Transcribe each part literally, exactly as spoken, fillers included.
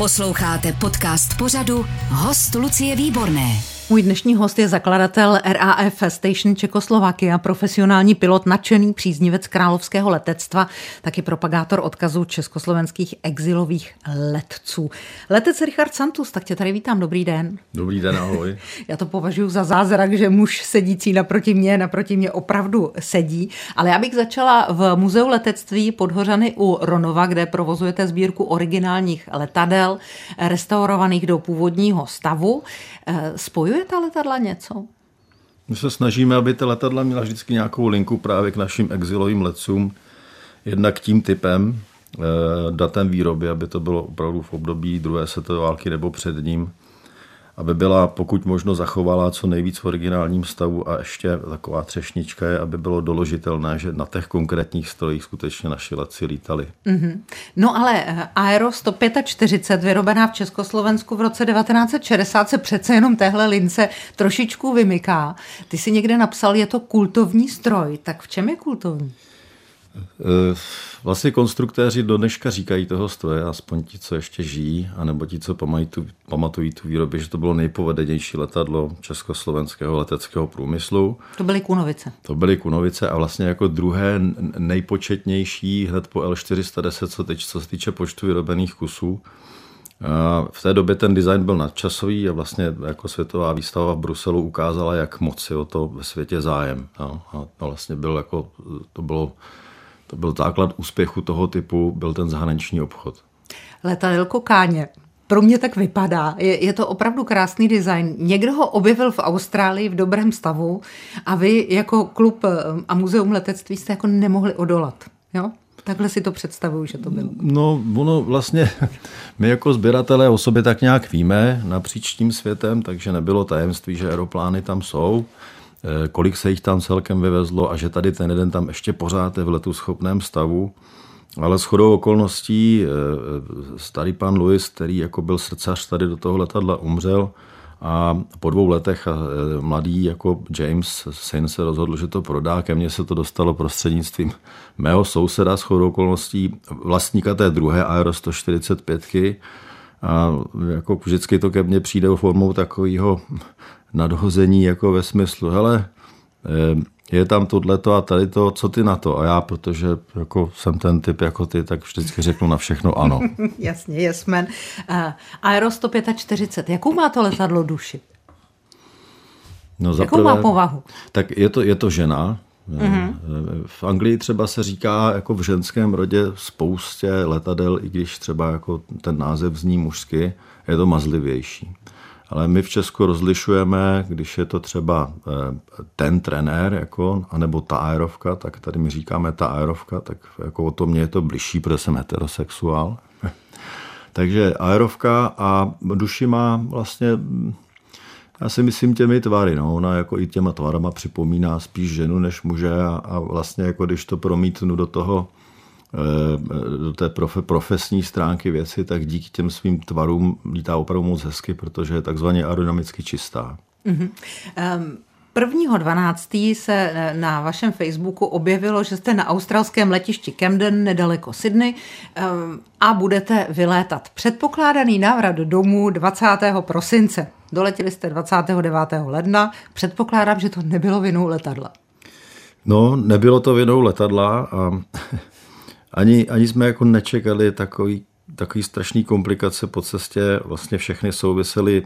Posloucháte podcast pořadu Host Lucie Výborné. Můj dnešní host je zakladatel R A F Station Českoslovakia, profesionální pilot, nadšený příznivec královského letectva, taky propagátor odkazu československých exilových letců. Letec Richard Santus, tak tě tady vítám, dobrý den. Dobrý den, ahoj. Já to považuji za zázrak, že muž sedící naproti mě, naproti mě opravdu sedí, ale já bych začala v Muzeu letectví Podhořany u Ronova, kde provozujete sbírku originálních letadel, restaurovaných do původního stavu. Spojuje ta letadla něco? My se snažíme, aby ta letadla měla vždycky nějakou linku právě k našim exilovým letcům. Jednak tím typem, datem výroby, aby to bylo opravdu v období druhé světové války nebo před ním. Aby byla pokud možno zachovala co nejvíc v originálním stavu a ještě taková třešnička je, aby bylo doložitelné, že na těch konkrétních strojích skutečně naši letci lítali. Mm-hmm. No ale Aero sto čtyřicet pět, vyrobená v Československu v roce devatenáct set šedesát, se přece jenom téhle lince trošičku vymyká. Ty si někde napsal, je to kultovní stroj, tak v čem je kultovní? Vlastně konstruktéři do dneška říkají toho stroje, aspoň ti, co ještě žijí, anebo ti, co pamatují tu výrobu, že to bylo nejpovedenější letadlo československého leteckého průmyslu. To byly Kunovice. To byly Kunovice a vlastně jako druhé nejpočetnější hned po L čtyři sta deset, co, teď, co se týče počtu vyrobených kusů. V té době ten design byl nadčasový a vlastně jako světová výstava v Bruselu ukázala, jak moc je o to ve světě zájem. A vlastně byl jako, to bylo To byl základ úspěchu toho typu, byl ten zahraniční obchod. Letadlo Káně. Pro mě tak vypadá. Je, je to opravdu krásný design. Někdo ho objevil v Austrálii v dobrém stavu a vy jako klub a muzeum letectví jste jako nemohli odolat. Jo? Takhle si to představuju, že to bylo. No, ono vlastně, my jako sběratelé o sobě tak nějak víme napříč tím světem, takže nebylo tajemství, že aeroplány tam jsou. Kolik se jich tam celkem vyvezlo a že tady ten jeden tam ještě pořád je v letu schopném stavu. Ale shodou okolností starý pan Louis, který jako byl srdcař tady do toho letadla, umřel a po dvou letech mladý jako James syn se rozhodl, že to prodá. Ke mně se to dostalo prostřednictvím mého souseda, shodou okolností vlastníka té druhé Aero sto čtyřicet pět. A jako vždycky to ke mně přijde formou takového nadhození jako ve smyslu, hele, je tam tohleto a tady to, co ty na to? A já, protože jako jsem ten typ jako ty, tak vždycky řeknu na všechno ano. Jasně, yes man. Uh, Aero sto čtyřicet pět, jakou má to letadlo duši? No, jakou prvé, má povahu? Tak je to, je to žena. Mm-hmm. V Anglii třeba se říká jako v ženském rodě spoustě letadel, i když třeba jako ten název zní mužsky, je to mazlivější. Ale my v Česku rozlišujeme, když je to třeba ten trenér, jako, anebo ta aerovka, tak tady my říkáme ta aerovka, tak jako o to mě je to bližší, protože jsem heterosexuál. Takže aerovka a duši má vlastně, já si myslím těmi tvary, no, ona jako i těma tvarama připomíná spíš ženu než muže a, a vlastně jako když to promítnu do toho, do té profe, profesní stránky věci, tak díky těm svým tvarům lítá opravdu moc hezky, protože je takzvaně aerodynamicky čistá. Mm-hmm. Um... prvního dvanáctého se na vašem Facebooku objevilo, že jste na australském letišti Camden, nedaleko Sydney, a budete vylétat. Předpokládaný návrat domů dvacátého prosince. Doletěli jste dvacátého devátého ledna. Předpokládám, že to nebylo vinou letadla. No, nebylo to vinou letadla a ani, ani jsme jako nečekali takový Takový strašný komplikace po cestě, vlastně všechny souvisely,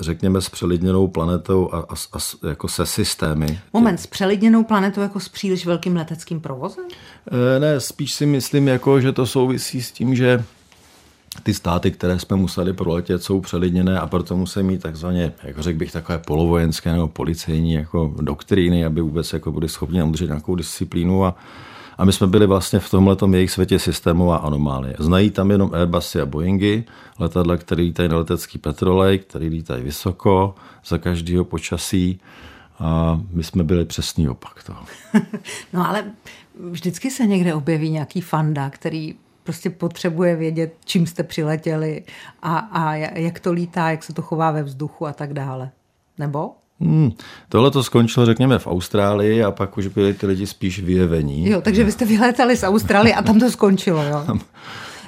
řekněme, s přelidněnou planetou a, a, a jako se systémy. Moment, s přelidněnou planetou jako s příliš velkým leteckým provozem? E, ne, spíš si myslím, jako, že to souvisí s tím, že ty státy, které jsme museli proletět, jsou přelidněné a proto musí mít takzvaně, jako řekl bych, takové polovojenské nebo policejní jako doktríny, aby vůbec jako byli schopni udržet nějakou disciplínu a A my jsme byli vlastně v tomhletom jejich světě systémová anomálie. Znají tam jenom Airbusy a Boeingy, letadla, které lítají na letecký petrolej, které lítají vysoko, za každého počasí. A my jsme byli přesný opak toho. No ale vždycky se někde objeví nějaký fanda, který prostě potřebuje vědět, čím jste přiletěli a, a jak to lítá, jak se to chová ve vzduchu a tak dále. Nebo? Hmm, tohle to skončilo, řekněme, v Austrálii a pak už byli ty lidi spíš vyjevení. Jo, takže vy jste vylétali z Austrálie a tam to skončilo, jo? Tam,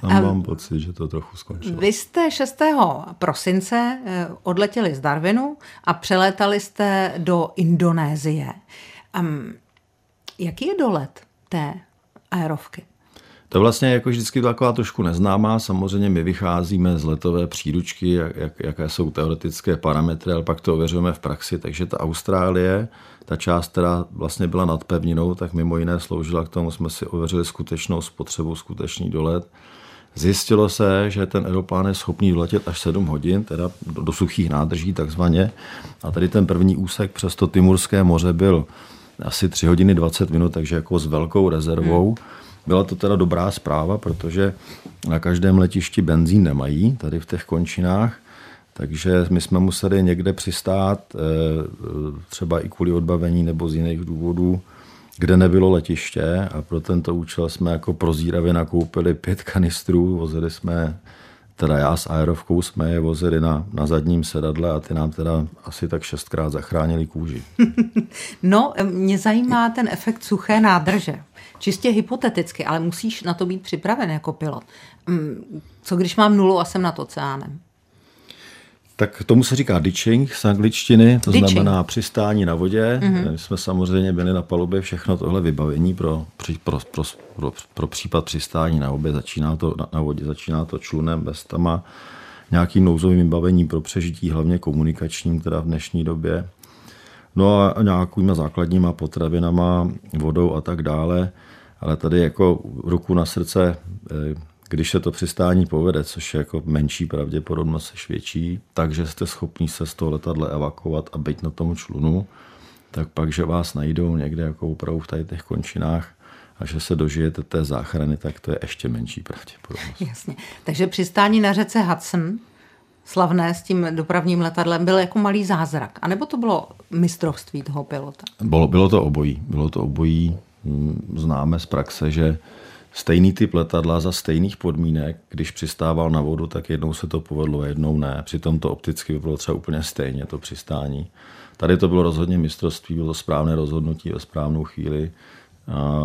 Tam mám pocit, že to trochu skončilo. Vy jste šestého prosince odletěli z Darwinu a přelétali jste do Indonésie. Um, jaký je dolet té aerovky? To vlastně je jako vždycky taková trošku neznámá. Samozřejmě my vycházíme z letové příručky, jak, jaké jsou teoretické parametry, ale pak to ověřujeme v praxi. Takže ta Austrálie, ta část, která vlastně byla nad pevninou, tak mimo jiné sloužila k tomu, jsme si ověřili skutečnou spotřebu, skutečný dolet. Zjistilo se, že ten aeroplán je schopný doletět až sedm hodin, teda do suchých nádrží takzvaně. A tady ten první úsek přes to Timurské moře byl asi tři hodiny dvacet minut, takže jako s velkou rezervou. Hmm. Byla to teda dobrá zpráva, protože na každém letišti benzín nemají, tady v těch končinách, takže my jsme museli někde přistát, třeba i kvůli odbavení nebo z jiných důvodů, kde nebylo letiště, a pro tento účel jsme jako prozíravě nakoupili pět kanistrů, vozili jsme, teda já s aerovkou jsme je vozili na, na zadním sedadle a ty nám teda asi tak šestkrát zachránili kůži. No, mě zajímá ten efekt suché nádrže. Čistě hypoteticky, ale musíš na to být připraven jako pilot. Co když mám nulu a jsem nad oceánem? Tak tomu se říká ditching z angličtiny, to ditching znamená přistání na vodě. Mm-hmm. My jsme samozřejmě byli na palubě, všechno tohle vybavení pro, pro, pro, pro, pro případ přistání na, obě. Začíná to, na, na vodě. Začíná to člunem, vestama, nějakým nouzovým vybavením pro přežití, hlavně komunikačním, teda v dnešní době. No a nějakýma základníma potravinama, vodou a tak dále. Ale tady jako ruku na srdce, když se to přistání povede, což je jako menší pravděpodobnost, sež větší, takže jste schopni se z toho letadla evakuovat a být na tom člunu, tak pak, že vás najdou někde jako opravdu v tady těch končinách a že se dožijete té záchrany, tak to je ještě menší pravděpodobnost. Jasně. Takže přistání na řece Hudson, slavné s tím dopravním letadlem, byl jako malý zázrak. A nebo to bylo mistrovství toho pilota? Bylo, bylo to obojí. Bylo to obojí. Známe z praxe, že stejný typ letadla za stejných podmínek, když přistával na vodu, tak jednou se to povedlo a jednou ne. Přitom to opticky bylo třeba úplně stejně, to přistání. Tady to bylo rozhodně mistrovství, bylo to správné rozhodnutí ve správnou chvíli. A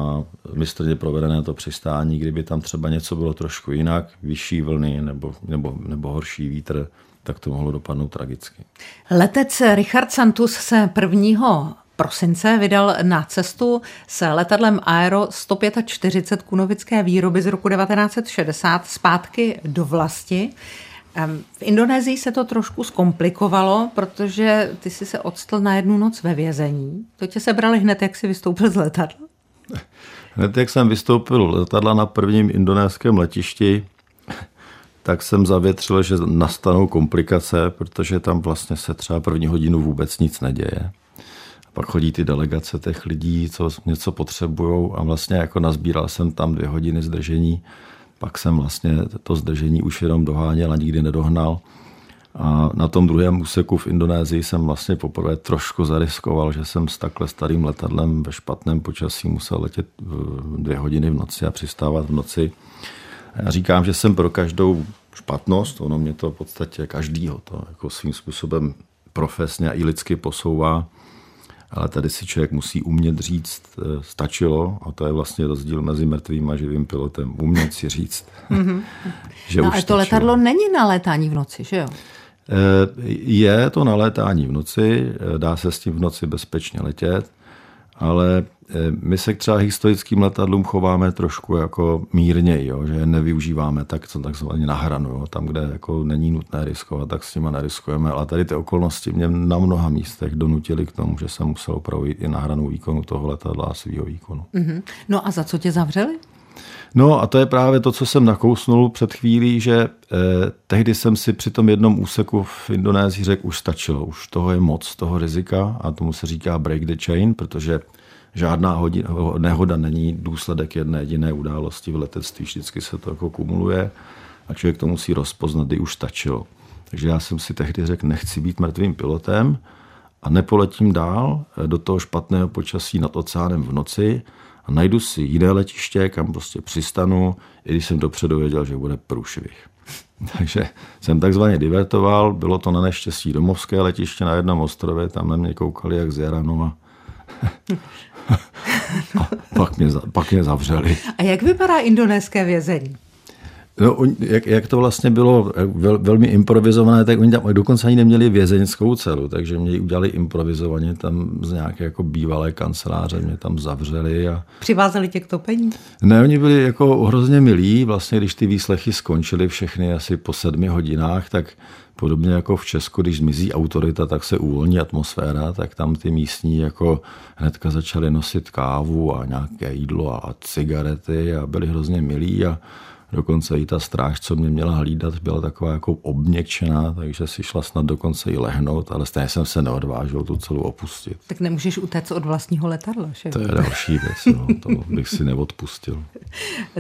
mistrně provedené to přistání, kdyby tam třeba něco bylo trošku jinak, vyšší vlny nebo, nebo, nebo horší vítr, tak to mohlo dopadnout tragicky. Letec Richard Santus se prvního prosince vydal na cestu s letadlem Aero sto čtyřicet pět kunovické výroby z roku devatenáct set šedesát zpátky do vlasti. V Indonésii se to trošku zkomplikovalo, protože ty jsi se odstl na jednu noc ve vězení. To tě sebrali hned, jak jsi vystoupil z letadla? Hned jak jsem vystoupil letadla na prvním indonéském letišti, tak jsem zavětřil, že nastanou komplikace, protože tam vlastně se třeba první hodinu vůbec nic neděje. A pak chodí ty delegace těch lidí, co něco potřebujou, a vlastně jako nazbíral jsem tam dvě hodiny zdržení, pak jsem vlastně to zdržení už jenom doháněl a nikdy nedohnal. A na tom druhém úseku v Indonésii jsem vlastně poprvé trošku zariskoval, že jsem s takhle starým letadlem ve špatném počasí musel letět dvě hodiny v noci a přistávat v noci. A já říkám, že jsem pro každou špatnost, ono mě to v podstatě každýho to jako svým způsobem profesně a i lidsky posouvá, ale tady si člověk musí umět říct, stačilo, a to je vlastně rozdíl mezi mrtvým a živým pilotem, umět si říct, že no, už ale to stačilo. Letadlo není na létání v noci, že jo? Je to na létání v noci, dá se s tím v noci bezpečně letět, ale my se třeba historickým letadlům chováme trošku jako mírněji, jo? Že nevyužíváme tak, co takzvaně na hranu, jo? Tam, kde jako není nutné riskovat, tak s nimi neriskujeme, ale tady ty okolnosti mě na mnoha místech donutily k tomu, že jsem musel opravdu jít i na hranu výkonu toho letadla a svýho výkonu. Mm-hmm. No a za co tě zavřeli? No a to je právě to, co jsem nakousnul před chvílí, že eh, tehdy jsem si při tom jednom úseku v Indonésii řekl, už stačilo, už toho je moc, toho rizika, a tomu se říká break the chain, protože žádná hodina, nehoda není důsledek jedné jediné události v letectví, vždycky se to jako kumuluje a člověk to musí rozpoznat, kdy už stačilo. Takže já jsem si tehdy řekl, nechci být mrtvým pilotem a nepoletím dál do toho špatného počasí nad oceánem v noci a najdu si jiné letiště, kam prostě přistanu, i když jsem dopředu věděl, že bude průšvih. Takže jsem takzvaně divertoval, bylo to na neštěstí domovské letiště na jednom ostrově, tam na mě koukali jak z Jaranova. A pak mě, pak mě zavřeli. A jak vypadá indonéské vězení? No, jak, jak to vlastně bylo vel, velmi improvizované, tak oni tam dokonce ani neměli vězeňskou celu, takže mě ji udělali improvizovaně tam z nějaké jako bývalé kanceláře, mě tam zavřeli. A... Přivázeli tě k topení? Ne, oni byli jako hrozně milí, vlastně když ty výslechy skončily všechny asi po sedmi hodinách, tak podobně jako v Česku, když zmizí autorita, tak se uvolní atmosféra, tak tam ty místní jako hnedka začali nosit kávu a nějaké jídlo a cigarety a byli hrozně milí a dokonce i ta stráž, co mě měla hlídat, byla taková jako obměkčená, takže si šla snad dokonce i lehnout, ale stejně jsem se neodvážil tu celou opustit. Tak nemůžeš utéct od vlastního letadla, že? To je další věc, no, to bych si neodpustil.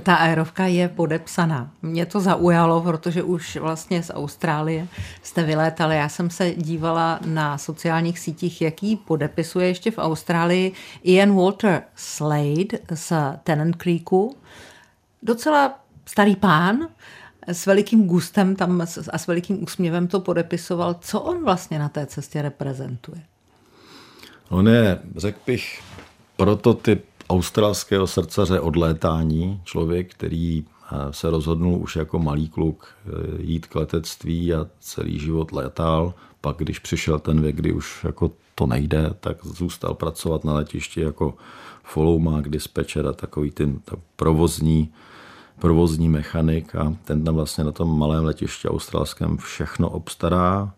Ta aerovka je podepsaná. Mě to zaujalo, protože už vlastně z Austrálie jste vylétali. Já jsem se dívala na sociálních sítích, jaký podepisuje ještě v Austrálii Ian Walter Slade z Tenant Creeku. Docela starý pán s velikým gustem tam a s velikým úsměvem to podepisoval. Co on vlastně na té cestě reprezentuje? On je, řekl bych, prototyp australského srdcaře odlétání. Člověk, který se rozhodnul už jako malý kluk jít k letectví a celý život létal. Pak, když přišel ten věk, kdy už jako to nejde, tak zůstal pracovat na letišti jako followman, dispečer a takový ten tak provozní provozní mechanik a ten tam vlastně na tom malém letišti australském všechno obstará.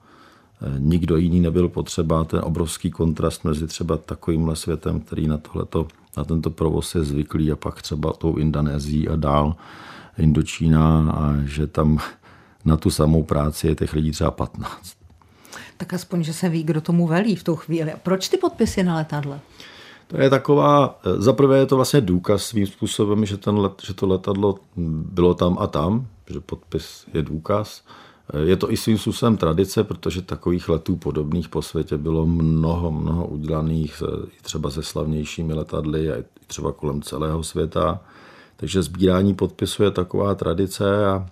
Nikdo jiný nebyl potřeba, ten obrovský kontrast mezi třeba takovýmhle světem, který na tohleto, na tento provoz je zvyklý a pak třeba tou Indonésií a dál Indočína a že tam na tu samou práci je těch lidí třeba patnáct. Tak aspoň, že se ví, kdo tomu velí v tou chvíli. A proč ty podpisy na letadle? To je taková, zaprvé je to vlastně důkaz svým způsobem, že, ten let, že to letadlo bylo tam a tam, že podpis je důkaz. Je to i svým způsobem tradice, protože takových letů podobných po světě bylo mnoho, mnoho udělaných třeba se slavnějšími letadly a třeba kolem celého světa. Takže sbírání podpisu je taková tradice a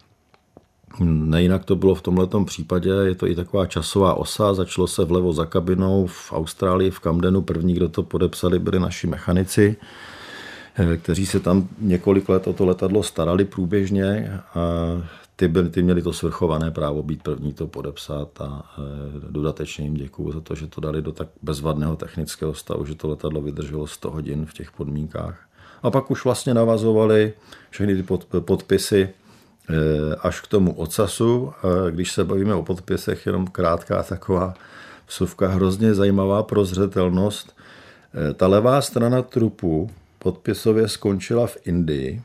nejinak to bylo v tomhletom případě, je to i taková časová osa, začalo se vlevo za kabinou v Austrálii, v Camdenu, první, kdo to podepsali, byli naši mechanici, kteří se tam několik let o to letadlo starali průběžně a ty, byli, ty měli to svrchované právo být první to podepsat a dodatečně jim děkuju za to, že to dali do tak bezvadného technického stavu, že to letadlo vydrželo sto hodin v těch podmínkách. A pak už vlastně navazovali všechny ty pod, podpisy až k tomu ocasu. Když se bavíme o podpisech, jenom krátká taková vsuvka, hrozně zajímavá prozřetelnost. Ta levá strana trupu podpisově skončila v Indii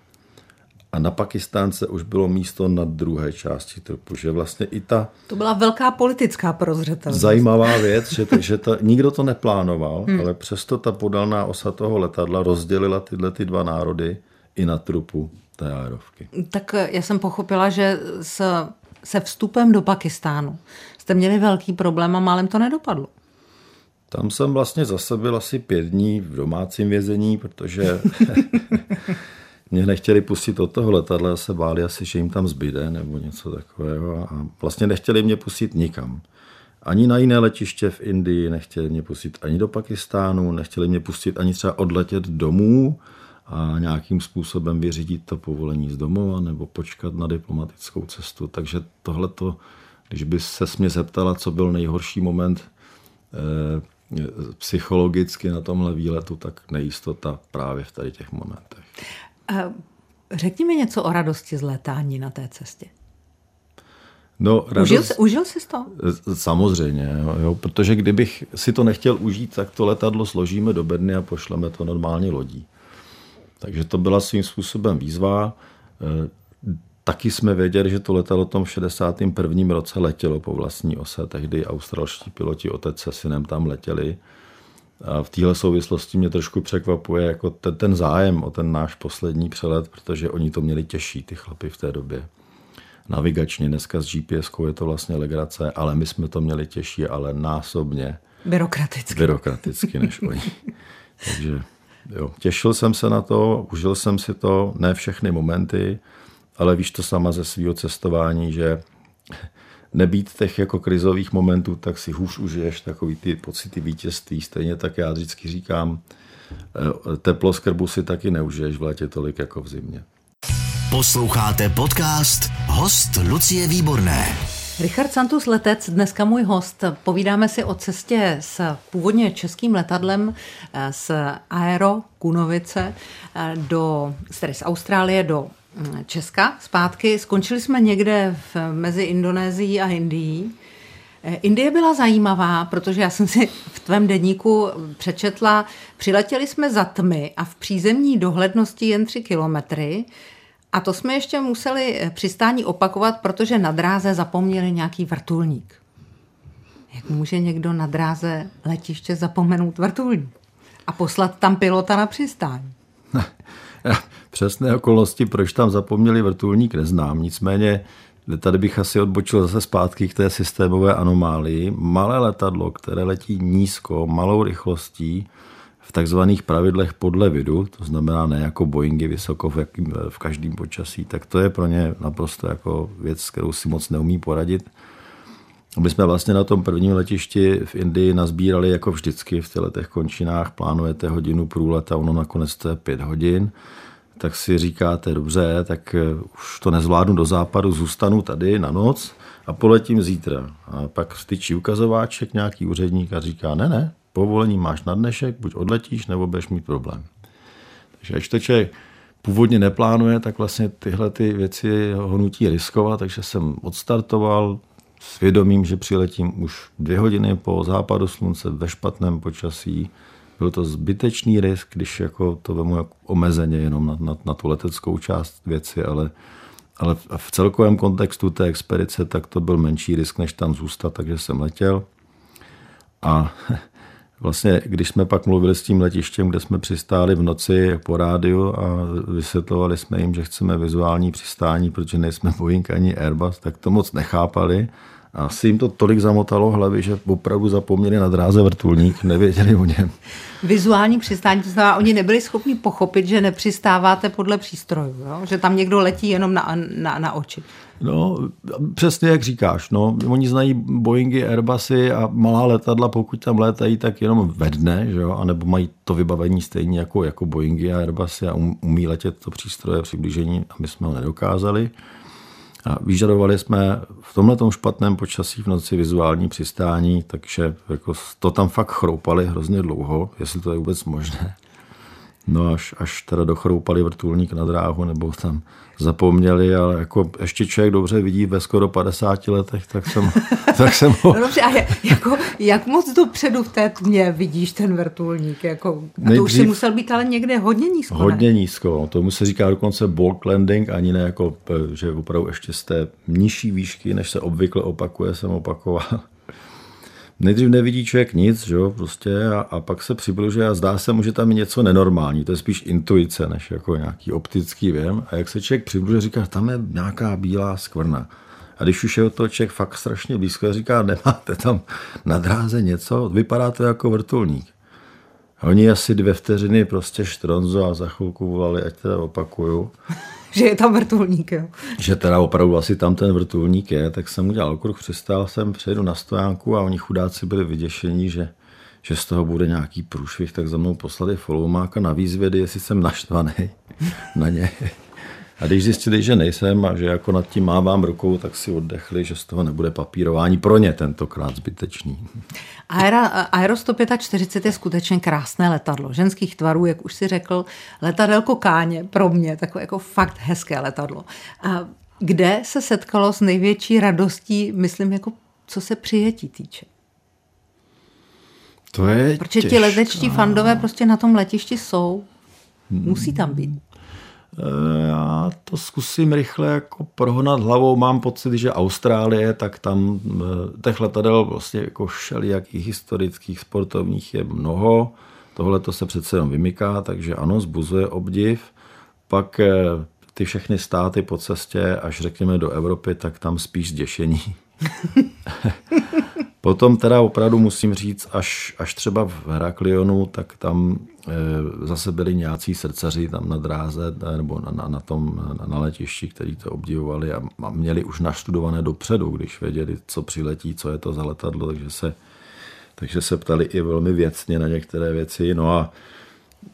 a na Pakistánce už bylo místo na druhé části trupu. Že vlastně i ta... To byla velká politická prozřetelnost. Zajímavá věc, že, to, že ta, nikdo to neplánoval, hmm. ale přesto ta podélná osa toho letadla rozdělila tyhle ty dva národy i na trupu té aerovky. Tak já jsem pochopila, že s, se vstupem do Pakistánu jste měli velký problém a málem to nedopadlo. Tam jsem vlastně zase byl asi pět dní v domácím vězení, protože mě nechtěli pustit od toho letadla, se báli asi, že jim tam zbyde nebo něco takového a vlastně nechtěli mě pustit nikam. Ani na jiné letiště v Indii, nechtěli mě pustit ani do Pakistánu, nechtěli mě pustit ani třeba odletět domů, a nějakým způsobem vyřídit to povolení z domova nebo počkat na diplomatickou cestu. Takže tohleto, když by se mě zeptala, co byl nejhorší moment eh, psychologicky na tomhle výletu, tak nejistota právě v tady těch momentech. Řekni mi něco o radosti z létání na té cestě. No, radost, užil, užil jsi to? Samozřejmě, jo, jo, protože kdybych si to nechtěl užít, tak to letadlo složíme do bedny a pošleme to normálně lodí. Takže to byla svým způsobem výzva. Taky jsme věděli, že to letadlo tom v šedesátém prvním roce letělo po vlastní ose. Tehdy australští piloti, otec se synem, tam letěli. A v téhle souvislosti mě trošku překvapuje jako ten, ten zájem o ten náš poslední přelet, protože oni to měli těžší, ty chlapi v té době. Navigačně dneska s G P S kou je to vlastně legrace, ale my jsme to měli těžší, ale násobně byrokraticky, byrokraticky než oni. Takže... Jo, těšil jsem se na to, užil jsem si to, ne všechny momenty, ale víš to sama ze svého cestování, že nebýt těch jako krizových momentů, tak si hůř užiješ takový ty pocity vítězství. Stejně tak já vždycky říkám, teplo z krbu si taky neužiješ v létě tolik jako v zimě. Posloucháte podcast Host Lucie Výborné. Richard Santus, letec, dneska můj host. Povídáme si o cestě s původně českým letadlem z Aero Kunovice do, tedy z Austrálie do Česka zpátky. Skončili jsme někde v, mezi Indonésií a Indií. Indie byla zajímavá, protože já jsem si v tvém deníku přečetla, přiletěli jsme za tmy a v přízemní dohlednosti jen tři kilometry a to jsme ještě museli přistání opakovat, protože na dráze zapomněli nějaký vrtulník. Jak může někdo na dráze letiště zapomenout vrtulník a poslat tam pilota na přistání? Přesné okolnosti, proč tam zapomněli vrtulník, neznám, nicméně tady bych asi odbočil zase zpátky k té systémové anomálii. Malé letadlo, které letí nízko, malou rychlostí, v takzvaných pravidlech podle vidu, to znamená ne jako Boeingy vysoko v, jakým, v každém počasí, tak to je pro ně naprosto jako věc, kterou si moc neumí poradit. My jsme vlastně na tom prvním letišti v Indii nazbírali jako vždycky v těch končinách, plánujete hodinu průlet a ono nakonec to je pět hodin. Tak si říkáte, dobře, tak už to nezvládnu do západu, zůstanu tady na noc a poletím zítra. A pak styčí ukazováček nějaký úředník a říká, ne, ne, povolení máš na dnešek, buď odletíš, nebo budeš mít problém. Takže až to člověk původně neplánuje, tak vlastně tyhle ty věci ho nutí riskovat, takže jsem odstartoval s vědomím, že přiletím už dvě hodiny po západu slunce ve špatném počasí. Byl to zbytečný risk, když jako to vemu jako omezeně jenom na, na, na tu leteckou část věci, ale, ale v celkovém kontextu té expedice tak to byl menší risk, než tam zůstat, takže jsem letěl. A vlastně, když jsme pak mluvili s tím letištěm, kde jsme přistáli v noci po rádiu a vysvětlovali jsme jim, že chceme vizuální přistání, protože nejsme Boeing ani Airbus, tak to moc nechápali. A si jim to tolik zamotalo hlavy, že opravdu zapomněli na dráze vrtulník, nevěděli o něm. Vizuální přistání, to znamená, oni nebyli schopni pochopit, že nepřistáváte podle přístrojů, jo? Že tam někdo letí jenom na, na, na oči. No, přesně jak říkáš. No. Oni znají Boeingy, Airbusy a malá letadla, pokud tam létají, tak jenom ve dne, že jo? Anebo mají to vybavení stejně jako, jako Boeingy a Airbusy a um, umí letět to přístroje přiblížení, aby jsme ho nedokázali. A vyžadovali jsme v tomhletom špatném počasí v noci vizuální přistání, takže jako to tam fakt chroupali hrozně dlouho, jestli to je vůbec možné. No až, až teda dochroupali vrtulník na dráhu, nebo tam zapomněli, ale jako ještě člověk dobře vidí ve skoro padesáti letech, tak jsem, tak jsem ho... No dobře, a jako, jak moc dopředu v té tmě vidíš ten vrtulník? Jako, a to už si musel být ale někde hodně nízko, ne? Hodně nízko, tomu se říká dokonce bulk landing, ani ne jako, že opravdu ještě z té nižší výšky, než se obvykle opakuje, jsem opakoval. Nejdřív nevidí člověk nic, že jo, prostě a, a pak se přibližuje a zdá se mu, že tam je něco nenormální, to je spíš intuice, než jako nějaký optický věm a jak se člověk přibližuje, říká, tam je nějaká bílá skvrna a když už je od toho člověk fakt strašně blízko, říká, nemáte tam na dráze něco, vypadá to jako vrtulník. A oni asi dvě vteřiny prostě štronzo a za chvilku volali, ať teda opakuju. Že je tam vrtulník, jo. Že teda opravdu asi tam ten vrtulník je, tak jsem udělal okruh, přistál jsem, přejdu na stojánku a oni chudáci byli vyděšení, že, že z toho bude nějaký průšvih, tak za mnou poslali followmáka na výzvědy, jestli jsem naštvaný na ně. A když zjistili, že nejsem a že jako nad tím mávám rukou, tak si oddechli, že z toho nebude papírování. Pro ně tentokrát zbytečný. Aero, Aero sto čtyřicet pět je skutečně krásné letadlo. Ženských tvarů, jak už si řekl, letadelko Káně, pro mě, takové jako fakt hezké letadlo. A kde se setkalo s největší radostí, myslím, jako co se přijetí týče? To je Protože těžká. Ti letečtí fandové prostě na tom letišti jsou. Musí tam být. Já to zkusím rychle jako prohnat hlavou. Mám pocit, že Austrálie, tak tam těch letadel vlastně jako všelijakých historických, sportovních je mnoho. Tohle to se přece jenom vymyká, takže ano, zbuzuje obdiv. Pak ty všechny státy po cestě, až řekněme do Evropy, tak tam spíš zděšení. Potom teda opravdu musím říct, až, až třeba v Heraklionu, tak tam e, zase byli nějací srdcaři tam na dráze nebo na, na, na tom na, na letišti, kteří to obdivovali a, a měli už naštudované dopředu, když věděli, co přiletí, co je to za letadlo, takže se, takže se ptali i velmi věcně na některé věci. No a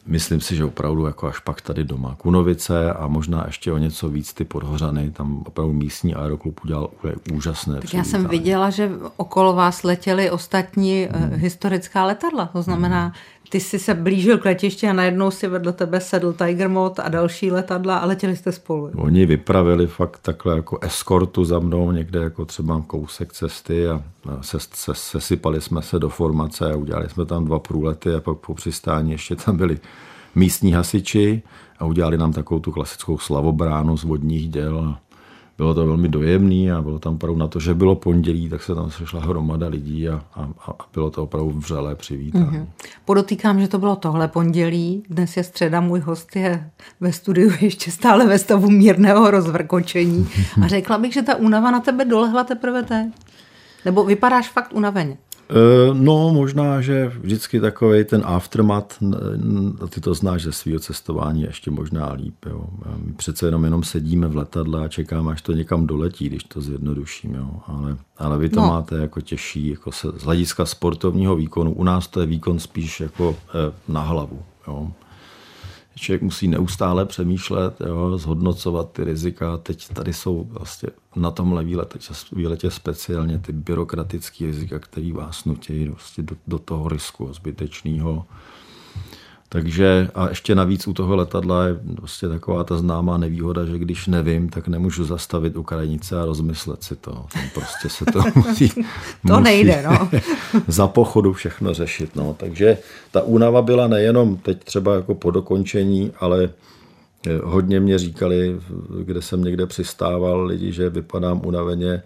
myslím si, že opravdu jako až pak tady doma. Kunovice a možná ještě o něco víc ty Podhořany, tam opravdu místní aeroklub udělal úžasné přivítání. Já jsem viděla, že okolo vás letěly ostatní hmm. historická letadla, to znamená, hmm. ty jsi se blížil k letišti a najednou si vedle tebe sedl Tiger Moth a další letadla a letěli jste spolu. Oni vypravili fakt takhle jako eskortu za mnou někde jako třeba kousek cesty a sesypali jsme se do formace a udělali jsme tam dva průlety a pak po přistání ještě tam byli místní hasiči a udělali nám takovou tu klasickou slavobránu z vodních děl. Bylo to velmi dojemný a bylo tam opravdu na to, že bylo pondělí, tak se tam sešla hromada lidí a, a, a bylo to opravdu vřelé přivítání. Mm-hmm. Podotýkám, že to bylo tohle pondělí, dnes je středa, můj host je ve studiu ještě stále ve stavu mírného rozvrkočení a řekla bych, že ta únava na tebe dolehla teprve teď. Nebo vypadáš fakt unaveně? No, možná, že vždycky takovej ten aftermath, ty to znáš ze svého cestování, ještě možná líp. Jo. My přece jenom jenom sedíme v letadle a čekáme, až to někam doletí, když to zjednoduším. Jo. Ale, ale vy to no. máte jako těžší, jako se, z hlediska sportovního výkonu. U nás to je výkon spíš jako eh, na hlavu. Jo. Člověk musí neustále přemýšlet, jo, zhodnocovat ty rizika. Teď tady jsou vlastně na tomhle výletě, výletě speciálně ty byrokratické rizika, které vás nutí vlastně do, do toho risku zbytečného. Takže a ještě navíc u toho letadla je vlastně taková ta známá nevýhoda, že když nevím, tak nemůžu zastavit u krajnice a rozmyslet si to. Tam prostě se to musí, to nejde, no. za pochodu všechno řešit. No. Takže ta únava byla nejenom teď třeba jako po dokončení, ale hodně mě říkali, kde jsem někde přistával lidi, že vypadám unaveně,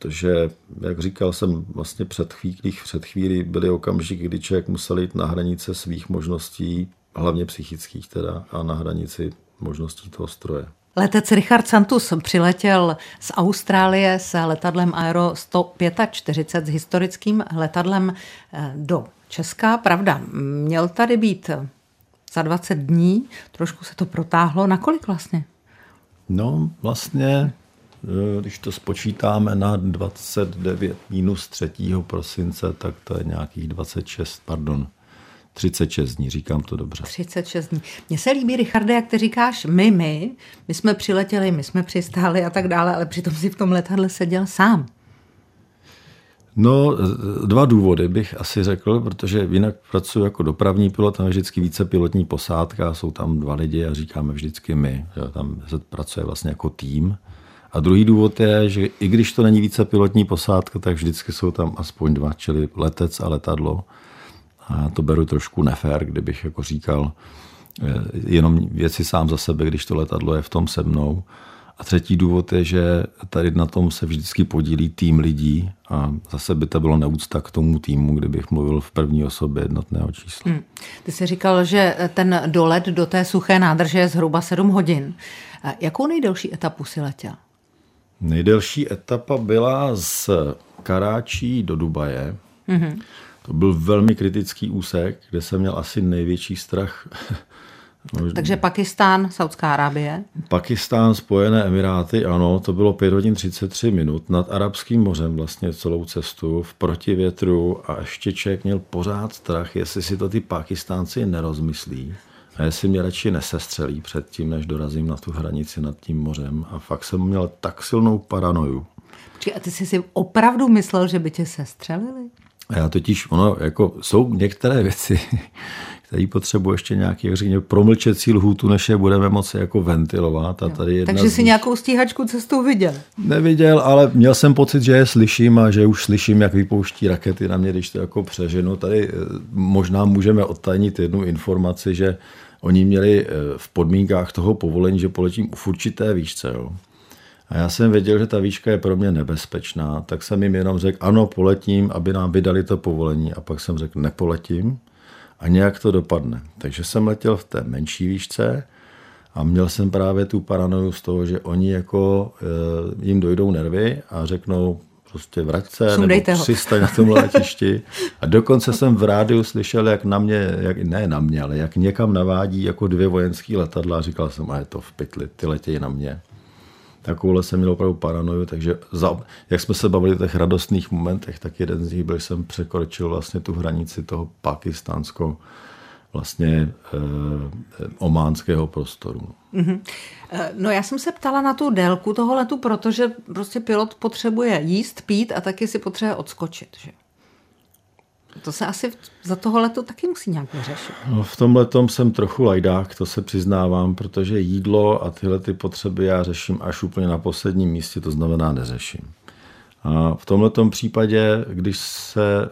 protože, jak říkal jsem, vlastně před chvílí, před chvílí byly okamžiky, kdy člověk musel jít na hranice svých možností, hlavně psychických teda, a na hranici možností toho stroje. Letec Richard Santus přiletěl z Austrálie s letadlem Aero sto čtyřicet pět s historickým letadlem do Česka. Pravda, měl tady být za dvacet dní, trošku se to protáhlo. Nakolik vlastně? No, vlastně... Když to spočítáme na dvacet devět minus třetího prosince, tak to je nějakých dvacet šest, pardon, třicet šest dní, říkám to dobře. třicet šest dní. Mně se líbí, Richarde, jak ty říkáš, my, my, my jsme přiletěli, my jsme přistáli a tak dále, ale přitom si v tom letadle seděl sám. No, dva důvody bych asi řekl, protože jinak pracuji jako dopravní pilot, tam je vždycky více pilotní posádka, jsou tam dva lidi a říkáme vždycky my. Tam se pracuje vlastně jako tým. A druhý důvod je, že i když to není více pilotní posádka, tak vždycky jsou tam aspoň dva, čili letec a letadlo. A to beru trošku nefér, kdybych jako říkal jenom věci sám za sebe, když to letadlo je v tom se mnou. A třetí důvod je, že tady na tom se vždycky podílí tým lidí a zase by to bylo neúcta k tomu týmu, kdybych mluvil v první osobě jednotného čísla. Hmm. Ty jsi říkal, že ten dolet do té suché nádrže je zhruba sedm hodin. Jakou nejdelší etapu si letěl? Nejdelší etapa byla z Karáčí do Dubaje. Mm-hmm. To byl velmi kritický úsek, kde jsem měl asi největší strach. Takže Pakistán, Saudská Arábie. Pakistán, Spojené Emiráty, ano, to bylo pět hodin třicet tři minut nad Arabským mořem vlastně celou cestu v protivětru a ještě člověk měl pořád strach, jestli si to ty Pakistánci nerozmyslí. A jestli mě radši nesestřelí před tím, než dorazím na tu hranici nad tím mořem. A fakt jsem měl tak silnou paranoju. Počkej, a ty jsi si opravdu myslel, že by tě sestřelili? Já totiž, ono, jako jsou některé věci, které potřebuji ještě nějaký, jak říkám, promlčecí lhůtu, než je budeme moci jako ventilovat. A tady jedna Takže jsi nich... nějakou stíhačku cestou viděl? Neviděl, ale měl jsem pocit, že je slyším a že už slyším, jak vypouští rakety na mě, když to jako přeženu. Tady možná můžeme odtajnit jednu informaci, že oni měli v podmínkách toho povolení, že poletím v určité výšce. Jo. A já jsem věděl, že ta výška je pro mě nebezpečná, tak jsem jim jenom řekl, ano, poletím, aby nám vydali to povolení. A pak jsem řekl, nepoletím a nějak to dopadne. Takže jsem letěl v té menší výšce a měl jsem právě tu paranoju z toho, že oni jako jim dojdou nervy a řeknou, prostě vrať se, nebo přistaň na tom letišti. A dokonce jsem v rádiu slyšel, jak na mě, jak, ne na mě, ale jak někam navádí jako dvě vojenský letadla. A říkal jsem, a je to v pytli, ty letějí na mě. Takovouhle jsem měl opravdu paranoju, takže za, jak jsme se bavili o těch radostných momentech, tak jeden z nich byl, že jsem překročil vlastně tu hranici toho Pakistánsko vlastně eh, ománského prostoru. Mm-hmm. No já jsem se ptala na tu délku toho letu, protože prostě pilot potřebuje jíst, pít a taky si potřebuje odskočit, že? To se asi za toho letu taky musí nějak vyřešit. No, v tomhle tom jsem trochu lajdák, to se přiznávám, protože jídlo a tyhle ty potřeby já řeším až úplně na posledním místě, to znamená neřeším. A v tomhle tom případě, když se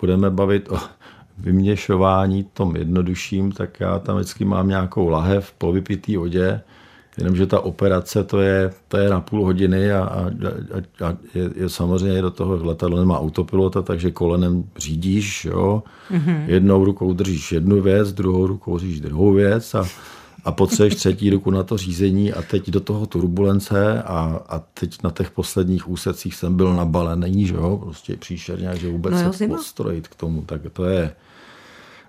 budeme bavit o vyměšování tom jednodušším, tak já tam vždycky mám nějakou lahev po vypitý vodě, jenomže ta operace to je, to je na půl hodiny a, a, a, a je, je, samozřejmě do toho letadlo nemá autopilota, takže kolenem řídíš, jo? Mm-hmm. Jednou rukou držíš jednu věc, druhou rukou držíš druhou věc a, a potřebuješ třetí ruku na to řízení a teď do toho turbulence a, a teď na těch posledních úsecích jsem byl nabalený, že jo? Prostě příšerně, že vůbec no, se postrojit k tomu, tak to je.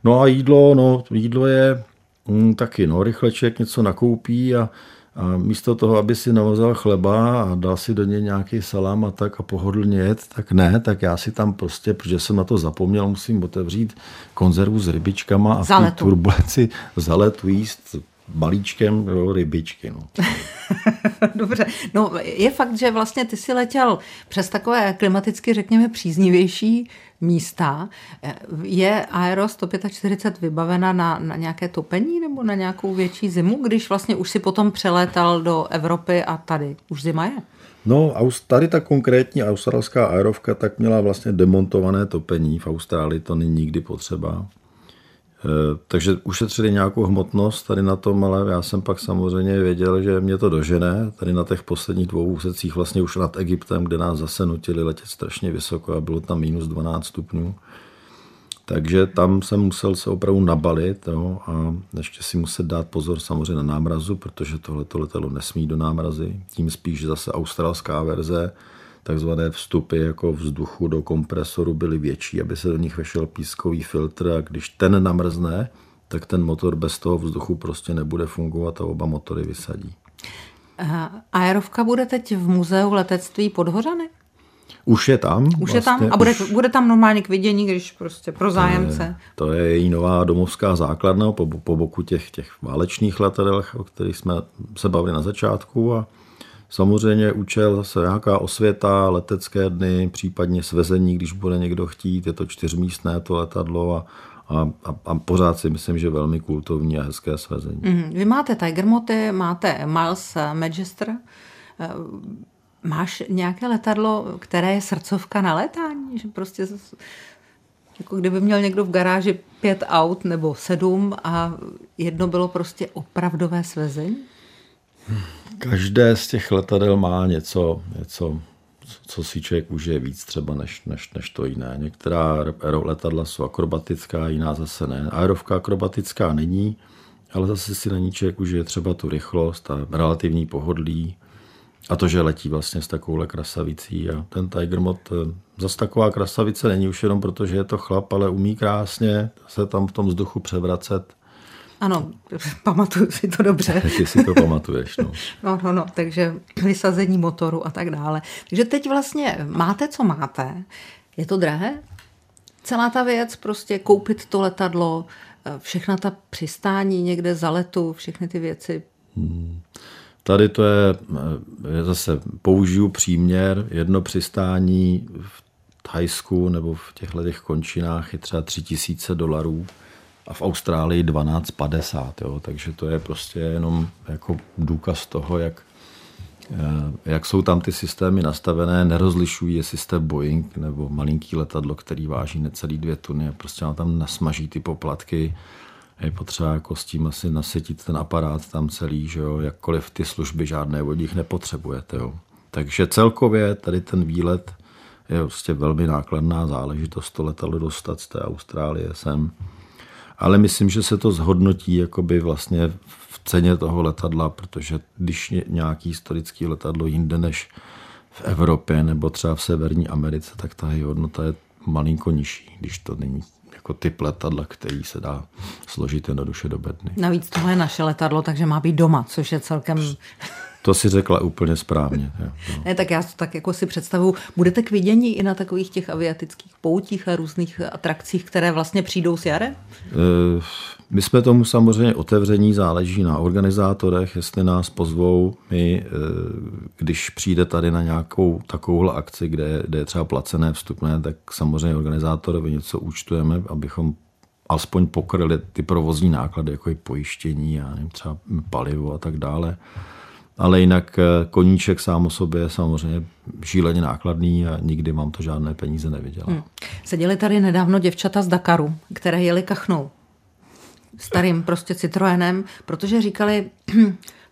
No a jídlo, no jídlo je mm, taky, no rychle člověk něco nakoupí a A místo toho, aby si navozal chleba a dal si do něj nějaký salám a tak a pohodlně jet, tak ne, tak já si tam prostě, protože jsem na to zapomněl, musím otevřít konzervu s rybičkama a v té turbulenci za letu jíst balíčkem no, rybičky. No. Dobře, no je fakt, že vlastně ty si letěl přes takové klimaticky, řekněme, příznivější místa. Je Aero sto čtyřicet pět vybavena na, na nějaké topení nebo na nějakou větší zimu, když vlastně už si potom přelétal do Evropy a tady už zima je? No, tady ta konkrétní australská aerovka tak měla vlastně demontované topení. V Austrálii to není nikdy potřeba. Takže ušetřili nějakou hmotnost tady na tom, ale já jsem pak samozřejmě věděl, že mě to dožene. Tady na těch posledních dvou úsecích vlastně už nad Egyptem, kde nás zase nutili letět strašně vysoko a bylo tam mínus dvanáct stupňů. Takže tam jsem musel se opravdu nabalit, jo, a ještě si muset dát pozor samozřejmě na námrazu, protože tohleto letadlo nesmí do námrazy. Tím spíš zase australská verze, takzvané vstupy jako vzduchu do kompresoru byly větší, aby se do nich vešel pískový filtr a když ten namrzne, tak ten motor bez toho vzduchu prostě nebude fungovat a oba motory vysadí. Aerovka bude teď v Muzeu letectví Podhořany? Už je tam. Už vlastně, je tam a bude, už... bude tam normálně k vidění, když prostě pro zájemce. To je, to je její nová domovská základna po, po boku těch, těch válečných letadel, o kterých jsme se bavili na začátku a samozřejmě účel zase nějaká osvěta, letecké dny, případně svezení, když bude někdo chtít, je to čtyřmístné to letadlo a, a, a pořád si myslím, že velmi kultovní a hezké svezení. Mm, vy máte Tiger Mothy, máte Miles Magister. Máš nějaké letadlo, které je srdcovka na létání? Že prostě jako kdyby měl někdo v garáži pět aut nebo sedm a jedno bylo prostě opravdové svezení? Každé z těch letadel má něco, něco co si člověk užije víc třeba než, než, než to jiné. Některá letadla jsou akrobatická, jiná zase ne. Aerovka akrobatická není, ale zase si na ní člověk užije třeba tu rychlost a relativní pohodlí a to, že letí vlastně s takovouhle krasavicí. A ten Tiger Moth zase taková krasavice není už jenom proto, že je to chlap, ale umí krásně se tam v tom vzduchu převracet. Ano, pamatuju si to dobře. Ty si to pamatuješ, no. No, no, no, takže vysazení motoru a tak dále. Takže teď vlastně máte, co máte. Je to drahé? Celá ta věc, prostě koupit to letadlo, všechna ta přistání někde za letu, všechny ty věci. Hmm. Tady to je, zase použiju příměr, jedno přistání v Thajsku nebo v těchto těch končinách je třeba tři tisíce dolarů. A v Austrálii dvanáct padesát, jo, takže to je prostě jenom jako důkaz toho, jak, jak jsou tam ty systémy nastavené, nerozlišují, jestli jste Boeing nebo malinký letadlo, který váží necelý dvě tuny, prostě tam nasmaží ty poplatky, je potřeba jako s tím asi nasytit ten aparát tam celý, že jo, jakkoliv ty služby žádné od nich nepotřebujete, jo. Takže celkově tady ten výlet je prostě velmi nákladná záležitost, to letadlo dostat z té Austrálie sem. Ale myslím, že se to zhodnotí jakoby vlastně v ceně toho letadla, protože když nějaký historický letadlo jinde než v Evropě nebo třeba v Severní Americe, tak ta hodnota je malinko nižší, když to není jako typ letadla, který se dá složit jednoduše do bedny. Navíc tohle je naše letadlo, takže má být doma, což je celkem... To si řekla úplně správně. No. Ne, tak já tak jako si představuju, budete k vidění i na takových těch aviatických poutích a různých atrakcích, které vlastně přijdou s jarem? E, my jsme tomu samozřejmě otevření, záleží na organizátorech, jestli nás pozvou. My, e, když přijde tady na nějakou takovouhle akci, kde, kde je třeba placené vstupné, tak samozřejmě organizátorovi něco účtujeme, abychom alespoň pokryli ty provozní náklady, jako je pojištění, já nevím, třeba palivo a tak dále. Ale jinak koníček sám o sobě je samozřejmě šíleně nákladný a nikdy mám to žádné peníze neviděla. Hmm. Seděli tady nedávno děvčata z Dakaru, které jeli kachnou. Starým prostě Citroenem, protože říkali,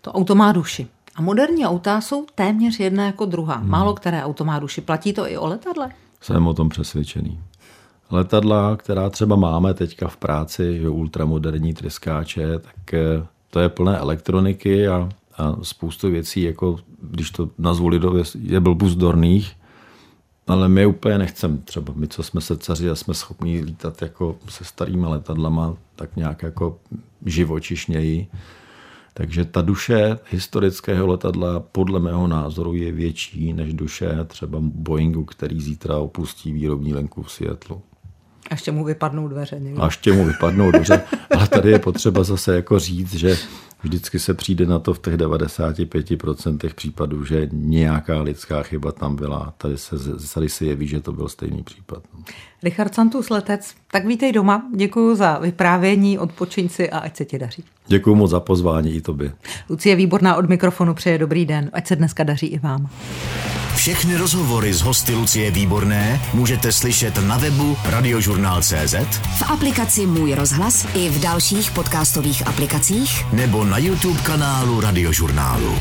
to auto má duši. A moderní auta jsou téměř jedna jako druhá. Málo které auto má duši. Platí to i o letadle? Jsem o tom přesvědčený. Letadla, která třeba máme teďka v práci, že ultramoderní tryskáče, tak to je plné elektroniky a a spoustu věcí, jako když to nazvu lidově, je blbuzdorných, ale my úplně nechcem. Třeba my, co jsme srdcaři a jsme schopni lítat jako se starými letadlama, tak nějak jako živočišněji. Takže ta duše historického letadla podle mého názoru je větší než duše třeba Boeingu, který zítra opustí výrobní linku v Seattlu. Až těmu vypadnou dveře. Někde. Až těmu vypadnou dveře, ale tady je potřeba zase jako říct, že vždycky se přijde na to v těch devadesáti pěti procentech případů, že nějaká lidská chyba tam byla. Tady se, tady se jeví, že to byl stejný případ. Richard Santus, letec, tak vítej doma. Děkuji za vyprávění, odpočiň si a ať se ti daří. Děkuji moc za pozvání i tobě. Lucie Výborná od mikrofonu přeje dobrý den. Ať se dneska daří i vám. Všechny rozhovory s hosty Lucie Výborné můžete slyšet na webu radiožurnál tečka cé zet, v aplikaci Můj rozhlas i v dalších podcastových aplikacích nebo na YouTube kanálu Radiožurnálu.